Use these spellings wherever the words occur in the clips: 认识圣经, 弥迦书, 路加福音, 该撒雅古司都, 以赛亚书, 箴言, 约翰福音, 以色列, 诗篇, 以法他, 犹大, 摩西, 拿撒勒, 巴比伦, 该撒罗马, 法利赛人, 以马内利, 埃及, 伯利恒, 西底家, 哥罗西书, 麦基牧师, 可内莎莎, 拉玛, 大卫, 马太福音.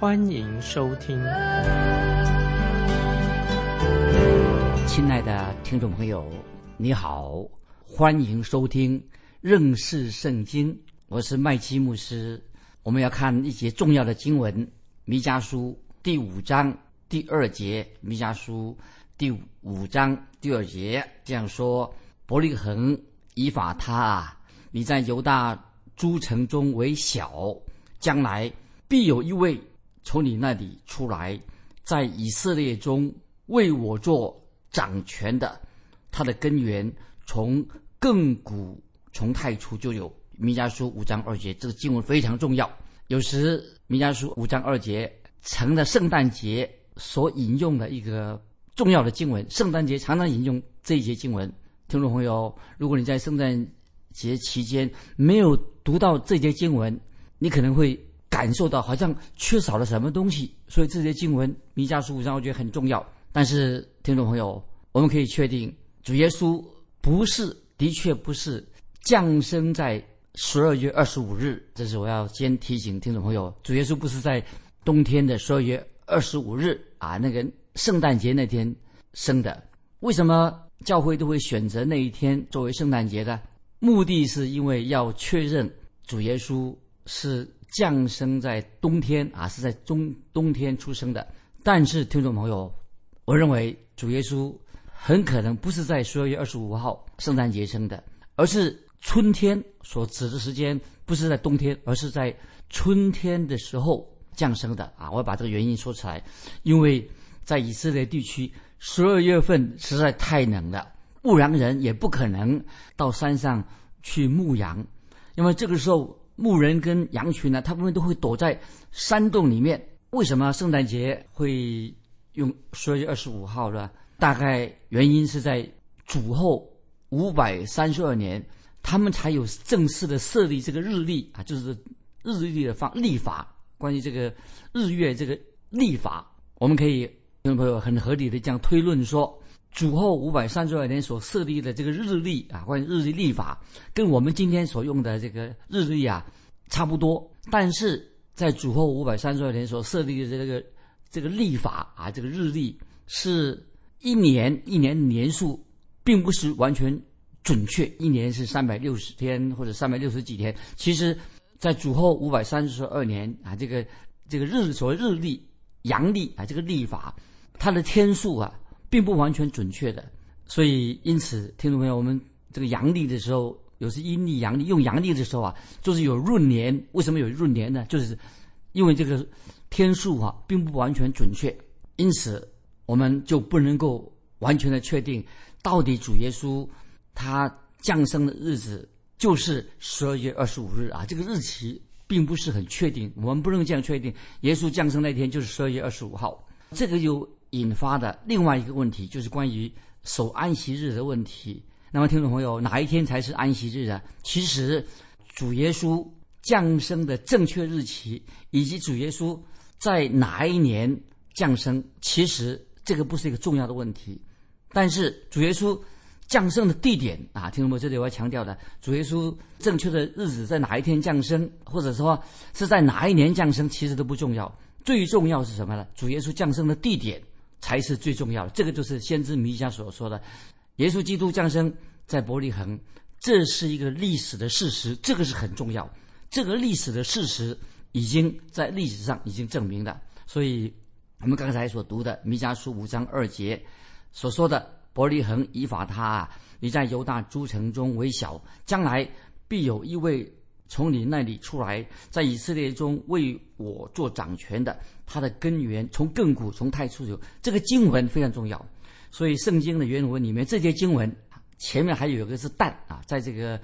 欢迎收听。亲爱的听众朋友，你好，欢迎收听认识圣经，我是麦基牧师。我们要看一节重要的经文，弥迦书第五章第二节。弥迦书第五章第二节这样说：伯利恒以法他啊，你在犹大诸城中为小，将来必有一位从你那里出来，在以色列中为我做掌权的，他的根源从亘古从太初就有。弥迦书五章二节，这个经文非常重要。有时弥迦书五章二节成了圣诞节所引用的一个重要的经文，圣诞节常常引用这一节经文。听众朋友，如果你在圣诞节期间没有读到这节经文，你可能会感受到好像缺少了什么东西，所以这些经文弥迦书五章我觉得很重要。但是听众朋友，我们可以确定主耶稣的确不是降生在12月25日，这是我要先提醒听众朋友，主耶稣不是在冬天的12月25日啊，那个圣诞节那天生的。为什么教会都会选择那一天作为圣诞节呢？目的是因为要确认主耶稣是降生在冬天啊，是在冬天出生的。但是听众朋友，我认为主耶稣很可能不是在12月25号圣诞节生的，而是春天所指的时间，不是在冬天，而是在春天的时候降生的啊！我要把这个原因说出来，因为在以色列地区12月份实在太冷了，牧羊人也不可能到山上去牧羊，因为这个时候牧人跟羊群呢，他们都会躲在山洞里面。为什么圣诞节会用12月25号呢？大概原因是在主后532年他们才有正式的设立这个日历啊，就是日历的历法，关于这个日月这个历法，我们可以听众朋友很合理的这样推论说，主后532年所设立的这个日历啊，关于日历历法跟我们今天所用的这个日历啊差不多，但是在主后532年所设立的这个历法啊，这个日历是一年年数并不是完全准确，一年是360天或者360几天。其实在主后532年啊，这个所谓日历阳历啊，这个历法它的天数啊并不完全准确的。所以因此听众朋友，我们这个阳历的时候，有时阴历阳历，用阳历的时候啊，就是有闰年。为什么有闰年呢？就是因为这个天数啊并不完全准确，因此我们就不能够完全的确定到底主耶稣他降生的日子就是12月25日啊，这个日期并不是很确定，我们不能这样确定耶稣降生那天就是12月25号。这个又引发的另外一个问题，就是关于守安息日的问题。那么听众朋友，哪一天才是安息日啊？其实主耶稣降生的正确日期以及主耶稣在哪一年降生，其实这个不是一个重要的问题，但是主耶稣降生的地点啊，听众朋友，这里我要强调的，主耶稣正确的日子在哪一天降生，或者说是在哪一年降生，其实都不重要。最重要是什么呢？主耶稣降生的地点才是最重要的。这个就是先知弥迦所说的，耶稣基督降生在伯利恒，这是一个历史的事实，这个是很重要。这个历史的事实已经在历史上已经证明了。所以我们刚才所读的弥迦书五章二节所说的，伯利恒以法他啊，你在犹大诸城中为小，将来必有一位从你那里出来，在以色列中为我做掌权的，他的根源从亘古从太初有。这个经文非常重要，所以圣经的原文里面这些经文前面还有一个是但啊，在这个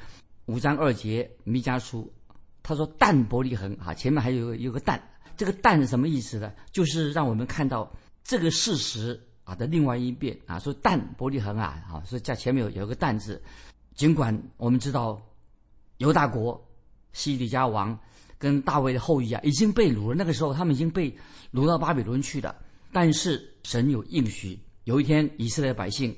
五章二节弥迦书他说但伯利恒啊，前面还有一个但，这个但什么意思呢？就是让我们看到这个事实啊的另外一边啊，所以但伯利恒啊，啊，所以在前面有一个但字。尽管我们知道犹大国西底家王跟大卫的后裔啊已经被掳了，那个时候他们已经被掳到巴比伦去了，但是神有应许，有一天以色列百姓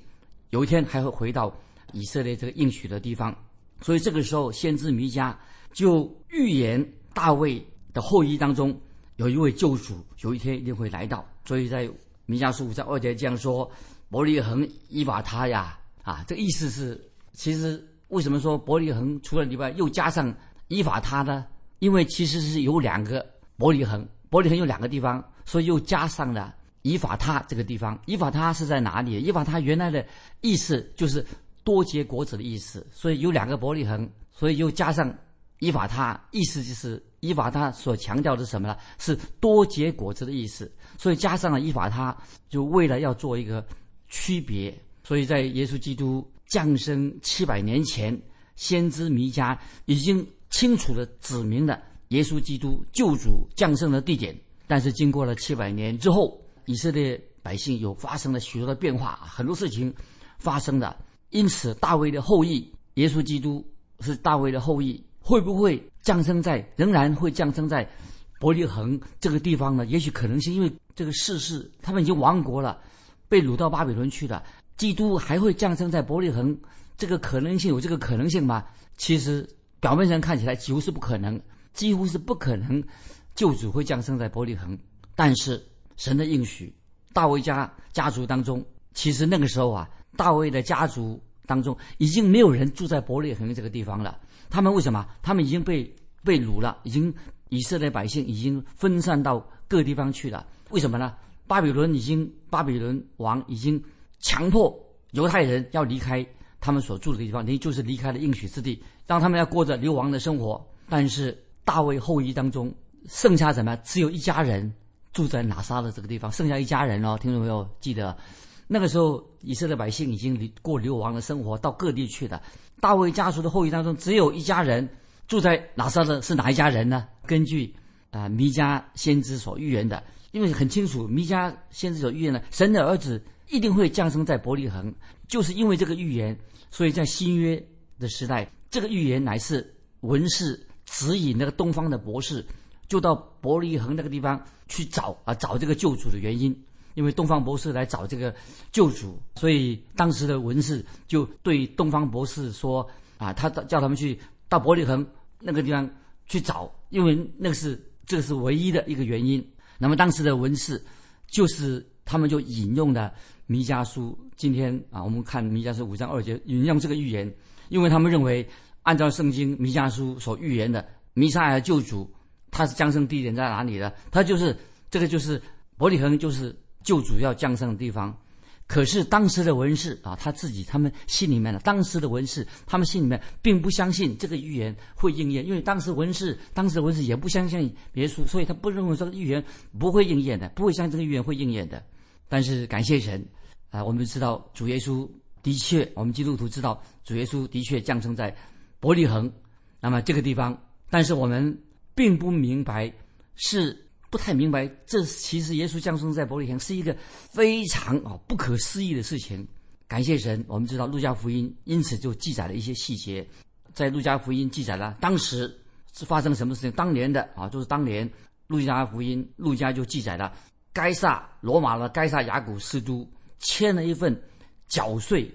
有一天还会回到以色列这个应许的地方。所以这个时候先知弥迦就预言大卫的后裔当中有一位救主有一天一定会来到。所以在弥迦书在2节这样说，伯利恒以法他呀，啊，这个意思是，其实为什么说伯利恒除了以外又加上以法他呢？因为其实是有两个伯利恒，伯利恒有两个地方，所以又加上了以法他这个地方。以法他是在哪里？以法他原来的意思就是多结果子的意思，所以有两个伯利恒，所以又加上以法他，意思就是以法他所强调的是什么呢？是多结果子的意思，所以加上了以法他，就为了要做一个区别。所以在耶稣基督降生700年前，先知弥迦已经清楚地指明了耶稣基督救主降生的地点。但是经过了700年之后，以色列百姓有发生了许多的变化，很多事情发生了，因此大卫的后裔，耶稣基督是大卫的后裔，会不会降生在，仍然会降生在伯利恒这个地方呢？也许可能性，因为这个世事他们已经亡国了，被掳到巴比伦去了，基督还会降生在伯利恒，这个可能性，有这个可能性吗？其实表面上看起来几乎是不可能，几乎是不可能救主会降生在伯利恒。但是神的应许，大卫家族当中，其实那个时候啊，大卫的家族当中已经没有人住在伯利恒这个地方了。他们为什么？他们已经被掳了，已经以色列百姓已经分散到各地方去了。为什么呢？巴比伦王已经强迫犹太人要离开他们所住的地方，就是离开了应许之地，让他们要过着流亡的生活。但是大卫后裔当中剩下什么？只有一家人住在拿撒勒这个地方，剩下一家人哦，听众朋友记得，那个时候以色列百姓已经过流亡的生活，到各地去了。大卫家族的后裔当中只有一家人住在拿撒勒，是哪一家人呢？根据弥迦先知所预言的，因为很清楚弥迦先知所预言的神的儿子一定会降生在伯利恒，就是因为这个预言，所以在新约的时代，这个预言乃是文士指引那个东方的博士就到伯利恒那个地方去找这个救主的原因，因为东方博士来找这个救主，所以当时的文士就对东方博士说啊，他叫他们去到伯利恒那个地方去找，因为这个是唯一的一个原因。那么当时的文士就是他们就引用了弥迦书，今天啊，我们看弥迦书5章2节引用这个预言，因为他们认为按照圣经弥迦书所预言的弥赛亚救主，他是降生地点在哪里呢？他就是这个就是伯利恒，就是救主要降生的地方。可是当时的文士啊，当时的文士他们心里面并不相信这个预言会应验，因为当时的文士也不相信耶稣，所以他不认为这个预言不会应验的，不会相信这个预言会应验的。但是感谢神啊，我们知道主耶稣的确，我们基督徒知道主耶稣的确降生在伯利恒那么这个地方，但是我们并不明白，是不太明白，这其实耶稣降生在伯利恒是一个非常不可思议的事情。感谢神，我们知道路加福音因此就记载了一些细节，在路加福音记载了当时是发生什么事情，当年的啊，就是当年路加福音，路加就记载了该撒罗马的该撒雅古司都签了一份交税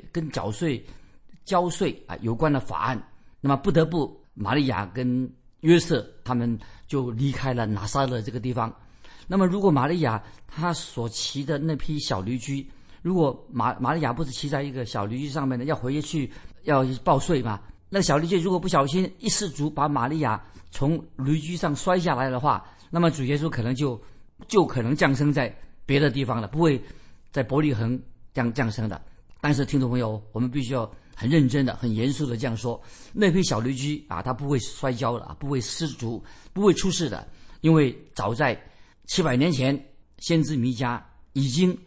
啊有关的法案，那么不得不玛利亚跟约瑟他们就离开了拿撒勒这个地方。那么如果玛利亚她所骑的那匹小驴驹，如果玛利亚不是骑在一个小驴驹上面的，要回去要报税嘛，那小驴驹如果不小心一失足把玛利亚从驴驹上摔下来的话，那么主耶稣可能就可能降生在别的地方了，不会在伯利恒降生的。但是听众朋友，我们必须要很认真的、很严肃的这样说，那批小驴驹啊，它不会摔跤的，不会失足，不会出事的，因为早在700年前，先知弥迦已经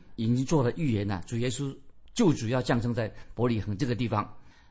做了预言了，主耶稣救主要降生在伯利恒这个地方，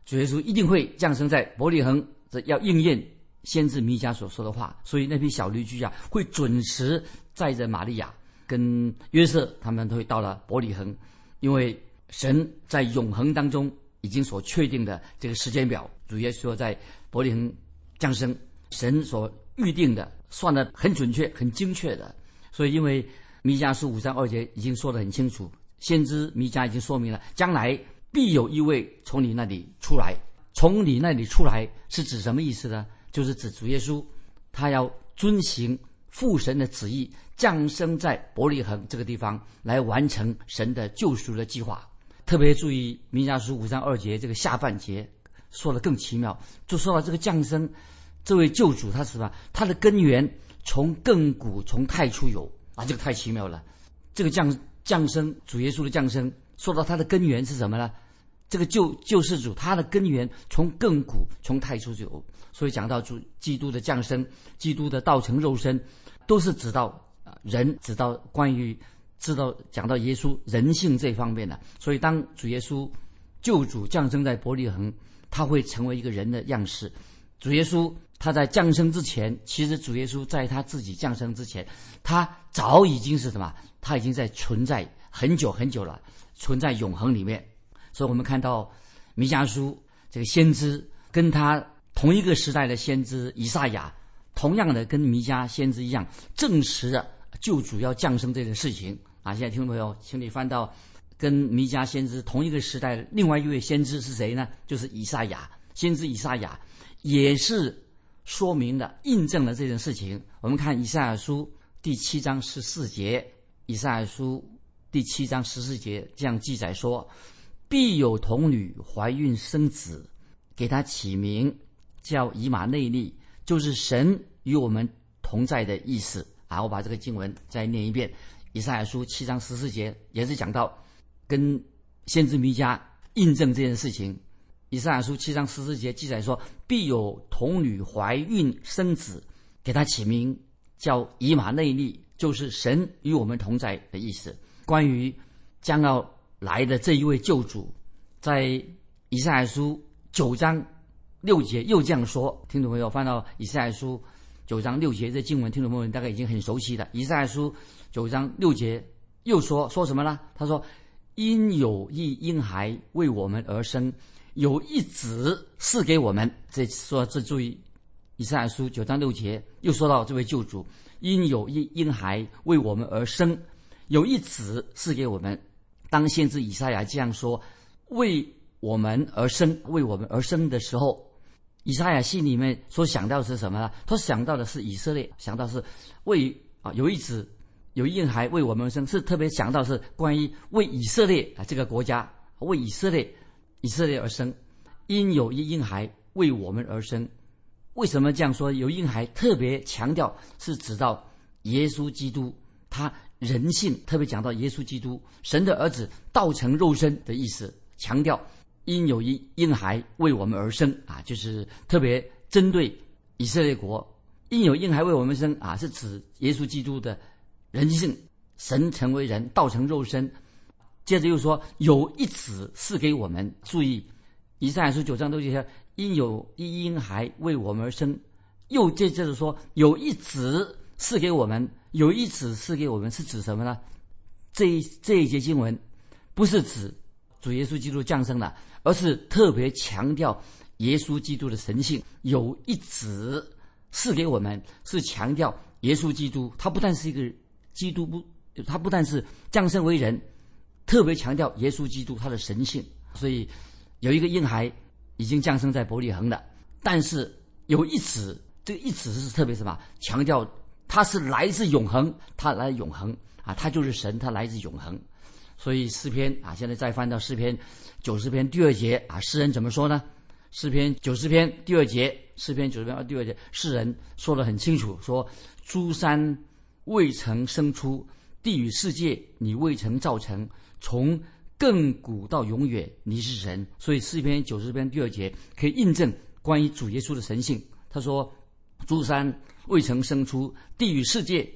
主耶稣一定会降生在伯利恒，这要应验先知弥迦所说的话，所以那批小驴驹啊，会准时载着玛利亚。跟约瑟他们都到了伯利恒，因为神在永恒当中已经所确定的这个时间表，主耶稣在伯利恒降生，神所预定的算得很准确很精确的。所以因为弥迦书5章2节已经说得很清楚，先知弥迦已经说明了将来必有一位从你那里出来。从你那里出来是指什么意思呢？就是指主耶稣他要遵行父神的旨意，降生在伯利恒这个地方来完成神的救赎的计划。特别注意弥迦书5章2节这个下半节说得更奇妙，就说到这个降生，这位救主他是什么？他的根源从亘古从太初有啊，这个太奇妙了。这个降生，主耶稣的降生，说到他的根源是什么呢？这个救世主他的根源从亘古从太初就有。所以讲到主基督的降生，基督的道成肉身，都是指到人，指到关于知道讲到耶稣人性这方面的。所以当主耶稣救主降生在伯利恒，他会成为一个人的样式。主耶稣他在降生之前，其实主耶稣在他自己降生之前，他早已经是什么？他已经在存在很久很久了，存在永恒里面。所以我们看到弥迦书这个先知跟他同一个时代的先知以赛亚，同样的跟弥迦先知一样，证实了救主要降生这件事情啊。现在听众朋友，请你翻到跟弥迦先知同一个时代另外一位先知是谁呢？就是以赛亚先知。以赛亚也是说明了印证了这件事情。我们看以赛亚书第7章14节，以赛亚书第7章14节这样记载说，必有童女怀孕生子，给他起名叫以马内利，就是神与我们同在的意思啊！我把这个经文再念一遍，以赛亚书7章14节也是讲到跟先知弥迦印证这件事情。以赛亚书7章14节记载说，必有童女怀孕生子，给他起名叫以马内利，就是神与我们同在的意思。关于将要来的这一位救主，在以赛亚书9章6节又这样说。听众朋友翻到以赛亚书9章6节这经文，听众朋友们大概已经很熟悉了。以赛亚书9章6节又说什么呢？他说，因有一婴孩为我们而生，有一子赐给我们。这说这注意，以赛亚书9章6节又说到这位救主，因有一婴孩为我们而生，有一子赐给我们。当先知以赛亚这样说，为我们而生，为我们而生的时候，以赛亚心里面所想到的是什么呢？他想到的是以色列，想到是为有一子有一婴孩为我们而生，是特别想到是关于为以色列这个国家，为以色列而生。因有一婴孩为我们而生，为什么这样说？有婴孩特别强调是指到耶稣基督，他人性特别讲到耶稣基督神的儿子道成肉身的意思，强调因有一婴孩为我们而生啊，就是特别针对以色列国。因有婴孩为我们生啊，是指耶稣基督的人性，神成为人道成肉身。接着又说有一子赐给我们。注意以赛亚书9章6节，因有一婴孩为我们而生，又接着说有一子赐给我们。有一子赐给我们是指什么呢？这一节经文不是指主耶稣基督降生了，而是特别强调耶稣基督的神性。有一子赐给我们是强调耶稣基督，他不但是一个基督，他不但是降生为人，特别强调耶稣基督他的神性。所以有一个婴孩已经降生在伯利恒了，但是有一子，这个一子是特别什么？强调他是来自永恒，他来永恒啊，他就是神，他来自永恒。所以诗篇啊，现在再翻到诗篇90篇第2节啊，诗人怎么说呢？诗篇90篇第2节，诗篇90篇第2节，诗人说得很清楚，说诸山未曾生出，地与世界你未曾造成，从亘古到永远你是神。所以诗篇90篇第2节可以印证关于主耶稣的神性。他说，诸山未曾生出，地与世界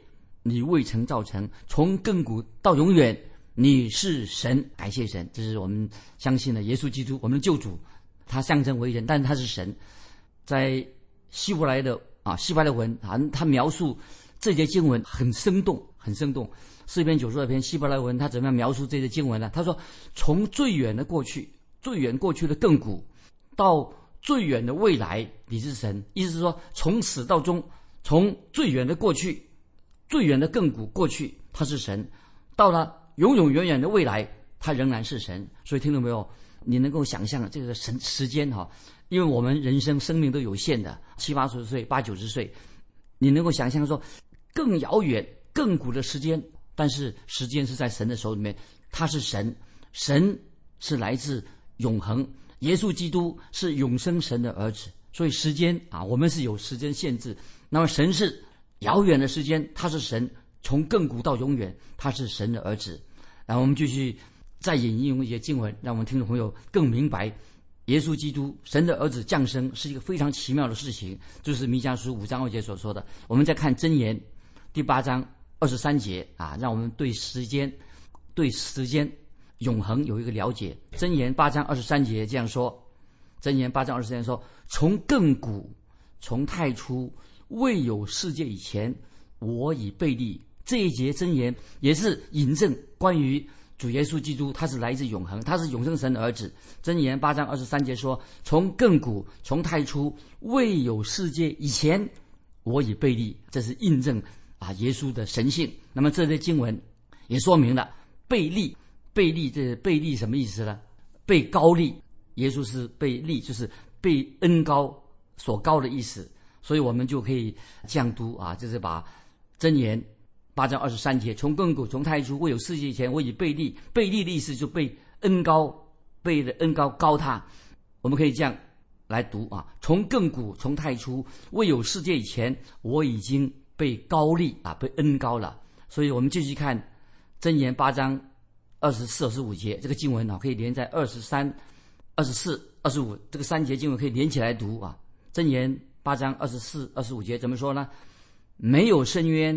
你未曾造成，从亘古到永远你是神。感谢神，这是我们相信的耶稣基督，我们的救主，他象征为人，但是他是神。在希伯来的文，他描述这节经文很生动，很生动。诗篇92篇希伯来文他怎么样描述这些经文呢？他说从最远的过去，最远过去的亘古，到最远的未来，你是神。意思是说从始到终，从最远的过去，最远的亘古过去，他是神，到了永永远远的未来，他仍然是神。所以听到没有，你能够想象这个神时间哈，因为我们人生生命都有限的，70、80岁、80、90岁，你能够想象说更遥远亘古的时间，但是时间是在神的手里面，他是神，神是来自永恒，耶稣基督是永生神的儿子。所以时间啊，我们是有时间限制，那么神是遥远的时间，他是神，从亘古到永远，他是神的儿子。然后我们继续再引用一些经文，让我们听众朋友更明白耶稣基督神的儿子降生是一个非常奇妙的事情，就是弥迦书5章2节所说的。我们再看箴言第8章23节啊，让我们对时间永恒有一个了解。箴言8章23节这样说，从亘古，从太初，未有世界以前，我已被立。这一节箴言也是引证关于主耶稣基督，他是来自永恒，他是永生神的儿子。箴言8章23节说，从亘古，从太初，未有世界以前，我已被立。这是印证啊耶稣的神性。那么这些经文也说明了被立，被立什么意思呢？被高立，耶稣是被立，就是被恩高所高的意思。所以我们就可以这样读啊，就是把箴言8章23节，从亘古，从太初，未有世界以前，我已被立。被立的意思就被恩高，被的恩高高他。我们可以这样来读啊，从亘古，从太初，未有世界以前，我已经被高立啊，被恩高了。所以我们继续看箴言8章24、25节，这个经文啊，可以连在23、24、25这个3节经文可以连起来读啊。箴言8章24、25节怎么说呢？没有深渊，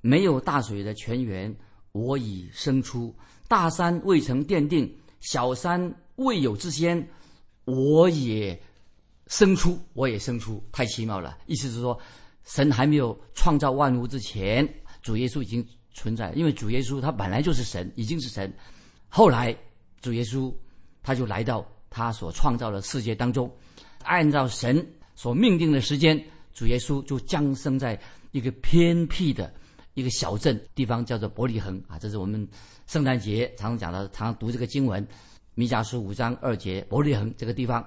没有大水的泉源，我已生出；大山未曾奠定，小山未有之先，我也生出。太奇妙了！意思是说，神还没有创造万物之前，主耶稣已经存在。因为主耶稣他本来就是神，已经是神。后来主耶稣他就来到他所创造的世界当中，按照神所命定的时间，主耶稣就降生在一个偏僻的一个小镇地方，叫做伯利恒啊，这是我们圣诞节常常讲的，常常读这个经文，弥迦书5章2节，伯利恒这个地方。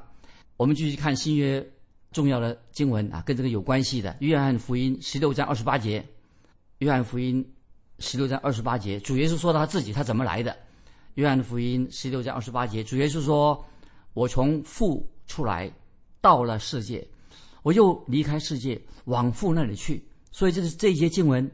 我们继续看新约重要的经文啊，跟这个有关系的，约翰福音16章28节。约翰福音16章28节，主耶稣说到他自己，他怎么来的？约翰福音16章28节，主耶稣说：“我从父出来，到了世界，我又离开世界，往父那里去。”所以这些经文。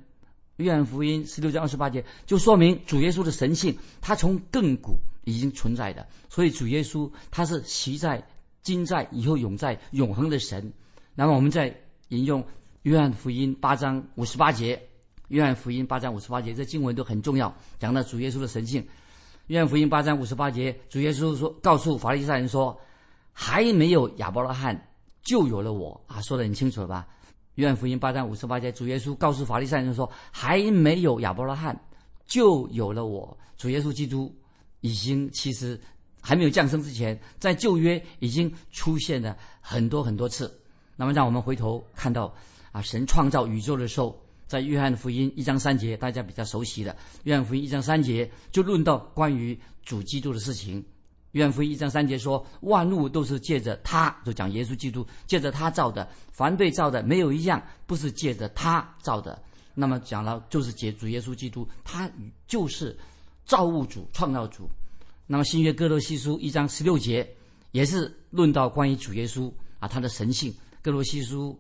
约翰福音16章28节就说明主耶稣的神性，他从亘古已经存在的。所以主耶稣他是昔在、今在、以后永在、永恒的神。然后我们再引用约翰福音8章58节，约翰福音8章58节，这经文都很重要，讲到主耶稣的神性。约翰福音8章58节，主耶稣说，告诉法利赛人说，还没有亚伯拉罕就有了我啊，说得很清楚了吧？约翰福音8章58节，主耶稣告诉法利赛人说，还没有亚伯拉罕就有了我。主耶稣基督已经，其实还没有降生之前，在旧约已经出现了很多很多次。那么让我们回头看到啊，神创造宇宙的时候，在约翰福音1章3节，大家比较熟悉的约翰福音1章3节就论到关于主基督的事情。约翰福音1章3节说，万物都是借着他，就讲耶稣基督，借着他造的，凡被造的没有一样不是借着他造的。那么讲了就是借主耶稣基督，他就是造物主、创造主。那么新约哥罗西书1章16节也是论到关于主耶稣啊，他的神性。哥罗西书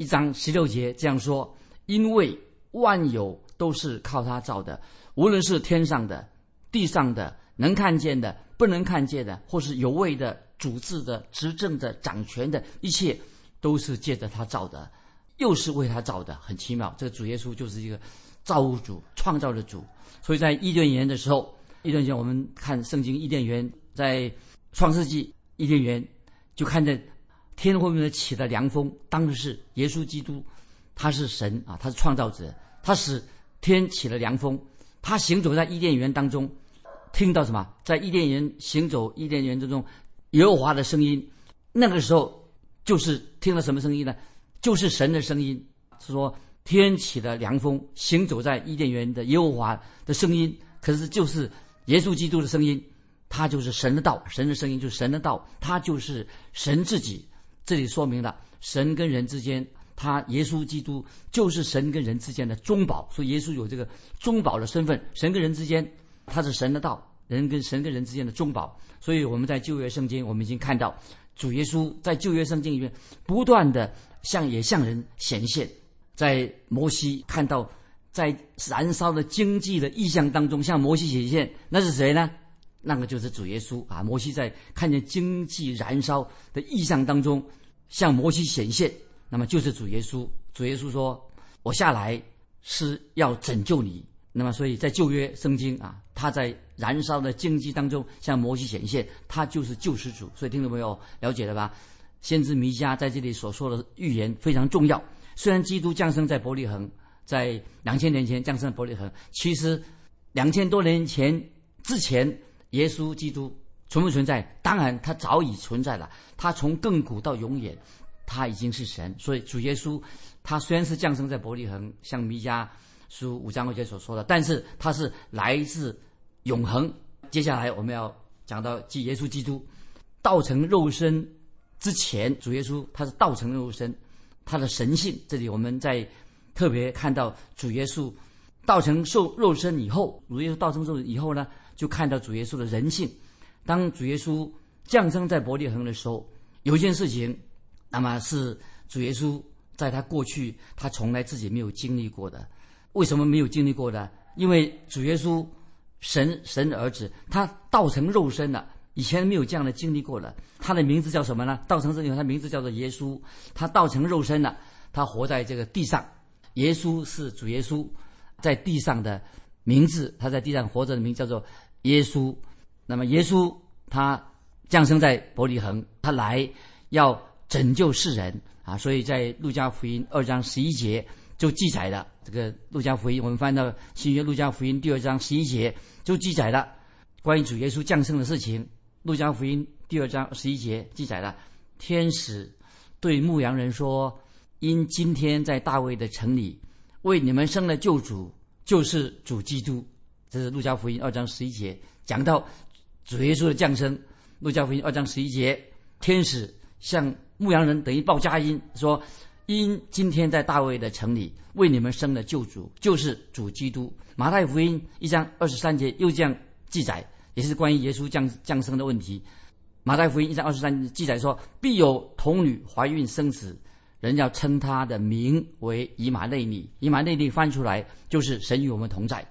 1章16节这样说，因为万有都是靠他造的，无论是天上的、地上的、能看见的、不能看见的，或是有位的、主治的、执政的、掌权的，一切都是借着他造的，又是为他造的。很奇妙，这个主耶稣就是一个造物主、创造的主。所以在伊甸园的时候，我们看圣经伊甸园，在创世纪伊甸园就看见天后面的起了凉风，当时耶稣基督他是神啊，他是创造者，他使天起了凉风，他行走在伊甸园当中，听到什么？在伊甸园行走，伊甸园之中，耶和华的声音。那个时候就是听了什么声音呢？就是神的声音，是说天起了凉风，行走在伊甸园的耶和华的声音，可是就是耶稣基督的声音，他就是神的道，神的声音就是神的道，他就是神自己。这里说明了神跟人之间，他耶稣基督就是神跟人之间的中保，所以耶稣有这个中保的身份。神跟人之间，他是神的道，神跟人之间的中保。所以我们在旧约圣经，我们已经看到主耶稣在旧约圣经里面不断的向人显现。在摩西看到在燃烧的荆棘的异象当中向摩西显现，那是谁呢？那个就是主耶稣啊！摩西在看见荆棘燃烧的异象当中向摩西显现，那么就是主耶稣。主耶稣说：“我下来是要拯救你。”那么所以在旧约圣经啊，他在燃烧的荆棘当中向摩西显现，他就是救世主。所以听众朋友了解了吧？先知弥迦在这里所说的预言非常重要。虽然基督降生在伯利恒，在2000年前降生在伯利恒，其实2000多年前之前，耶稣基督存不存在？当然他早已存在了，他从亘古到永远，他已经是神。所以主耶稣他虽然是降生在伯利恒，像弥迦书5章2节所说的，但是他是来自永恒。接下来我们要讲到即耶稣基督道成肉身之前，主耶稣他是道成肉身，他的神性。这里我们在特别看到主耶稣道成肉身以后，主耶稣道成肉身以后呢，就看到主耶稣的人性。当主耶稣降生在伯利恒的时候，有一件事情，那么是主耶稣在他过去他从来自己没有经历过的。为什么没有经历过呢？因为主耶稣神的儿子，他道成肉身了，以前没有这样的经历过了。他的名字叫什么呢？道成肉身以后，他名字叫做耶稣。他道成肉身了，他活在这个地上。耶稣是主耶稣在地上的名字，他在地上活着的名字叫做耶稣。那么耶稣他降生在伯利恒，他来要拯救世人啊！所以在路加福音2章11节就记载了这个路加福音。我们翻到新约路加福音2章11节就记载了关于主耶稣降生的事情。路加福音2章11节记载了，天使对牧羊人说：“因今天在大卫的城里为你们生了救主，就是主基督。”这是路加福音2章11节讲到主耶稣的降生。路加福音2章11节，天使向牧羊人等于报佳音，说：“因今天在大卫的城里为你们生了救主，就是主基督。”马太福音1章23节又这样记载，也是关于耶稣降生的问题。马太福音1章23节记载说：“必有童女怀孕生子，人要称他的名为以马内利。”以马内利翻出来就是神与我们同在。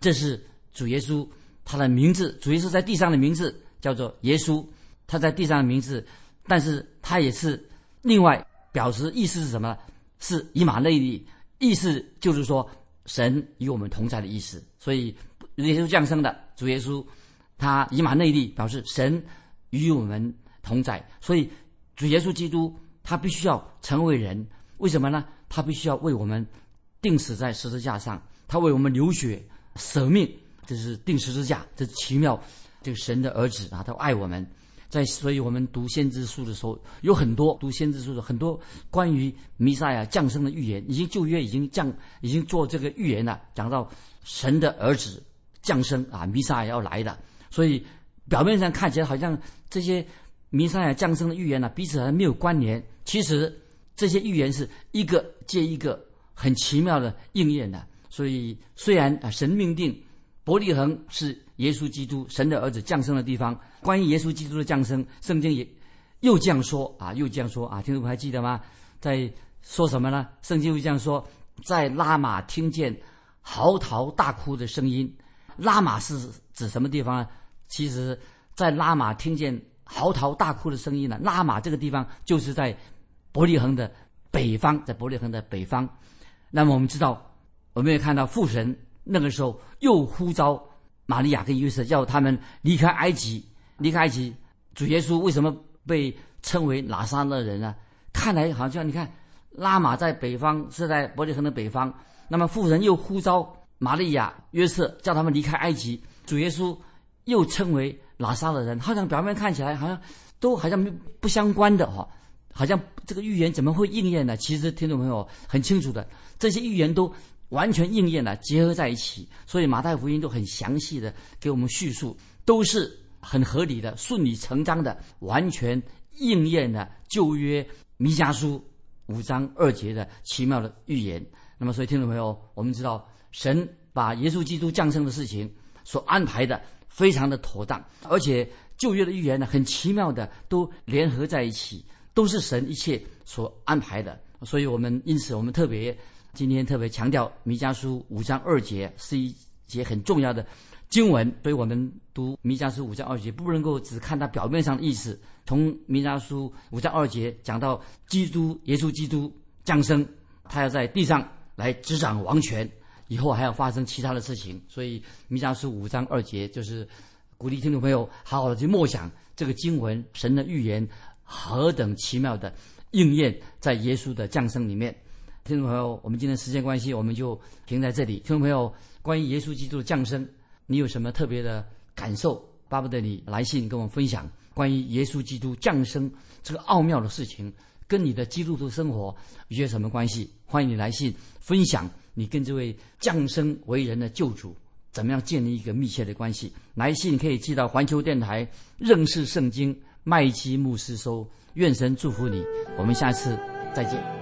这是主耶稣他的名字。主耶稣在地上的名字叫做耶稣，他在地上的名字，但是他也是另外表示意思是什么呢？是以马内利，意思就是说神与我们同在的意思。所以耶稣降生的主耶稣他以马内利表示神与我们同在。所以主耶稣基督他必须要成为人，为什么呢？他必须要为我们钉死在十字架上，他为我们流血舍命，这是钉十字架，这是奇妙，这个神的儿子啊，他爱我们。所以我们读先知书的时候，有很多读先知书的很多关于弥赛亚降生的预言，旧约已经做这个预言了，讲到神的儿子降生啊，弥赛亚要来的。所以表面上看起来好像这些弥赛亚降生的预言彼此还没有关联，其实这些预言是一个接一个很奇妙的应验的。所以虽然神命定伯利恒是耶稣基督神的儿子降生的地方，关于耶稣基督的降生，圣经也又这样说啊，听众还记得吗？在说什么呢？圣经又这样说：“在拉玛听见嚎啕大哭的声音。”拉玛是指什么地方呢？其实在拉玛听见嚎啕大哭的声音呢，拉玛这个地方就是在伯利恒的北方，在伯利恒的北方。那么我们知道，我们也看到父神那个时候又呼召玛利亚跟约瑟，叫他们离开埃及。离开埃及，主耶稣为什么被称为拿撒勒人呢？看来好像你看，拉玛在北方是在伯利恒的北方，那么父神又呼召玛利亚、约瑟叫他们离开埃及。主耶稣又称为拿撒勒人，好像表面看起来好像都好像不相关的哈，好像这个预言怎么会应验呢？其实听众朋友很清楚的，这些预言都完全应验了，结合在一起，所以马太福音都很详细的给我们叙述，都是很合理的、顺理成章的，完全应验了旧约弥迦书5章2节的奇妙的预言。那么所以听众朋友，我们知道神把耶稣基督降生的事情所安排的非常的妥当，而且旧约的预言呢，很奇妙的都联合在一起，都是神一切所安排的。所以我们因此我们今天特别强调弥迦书5章2节是一节很重要的经文，所以我们读弥迦书5章2节不能够只看它表面上的意思。从弥迦书5章2节讲到耶稣基督降生，他要在地上来执掌王权，以后还要发生其他的事情，所以弥迦书5章2节就是鼓励听众朋友好好的去默想这个经文，神的预言何等奇妙的应验在耶稣的降生里面。听众朋友，我们今天时间关系，我们就停在这里。听众朋友，关于耶稣基督的降生，你有什么特别的感受？巴不得你来信跟我分享关于耶稣基督降生这个奥妙的事情，跟你的基督徒生活有些什么关系？欢迎你来信分享你跟这位降生为人的救主怎么样建立一个密切的关系。来信可以寄到环球电台认识圣经麦基牧师收。愿神祝福你，我们下次再见。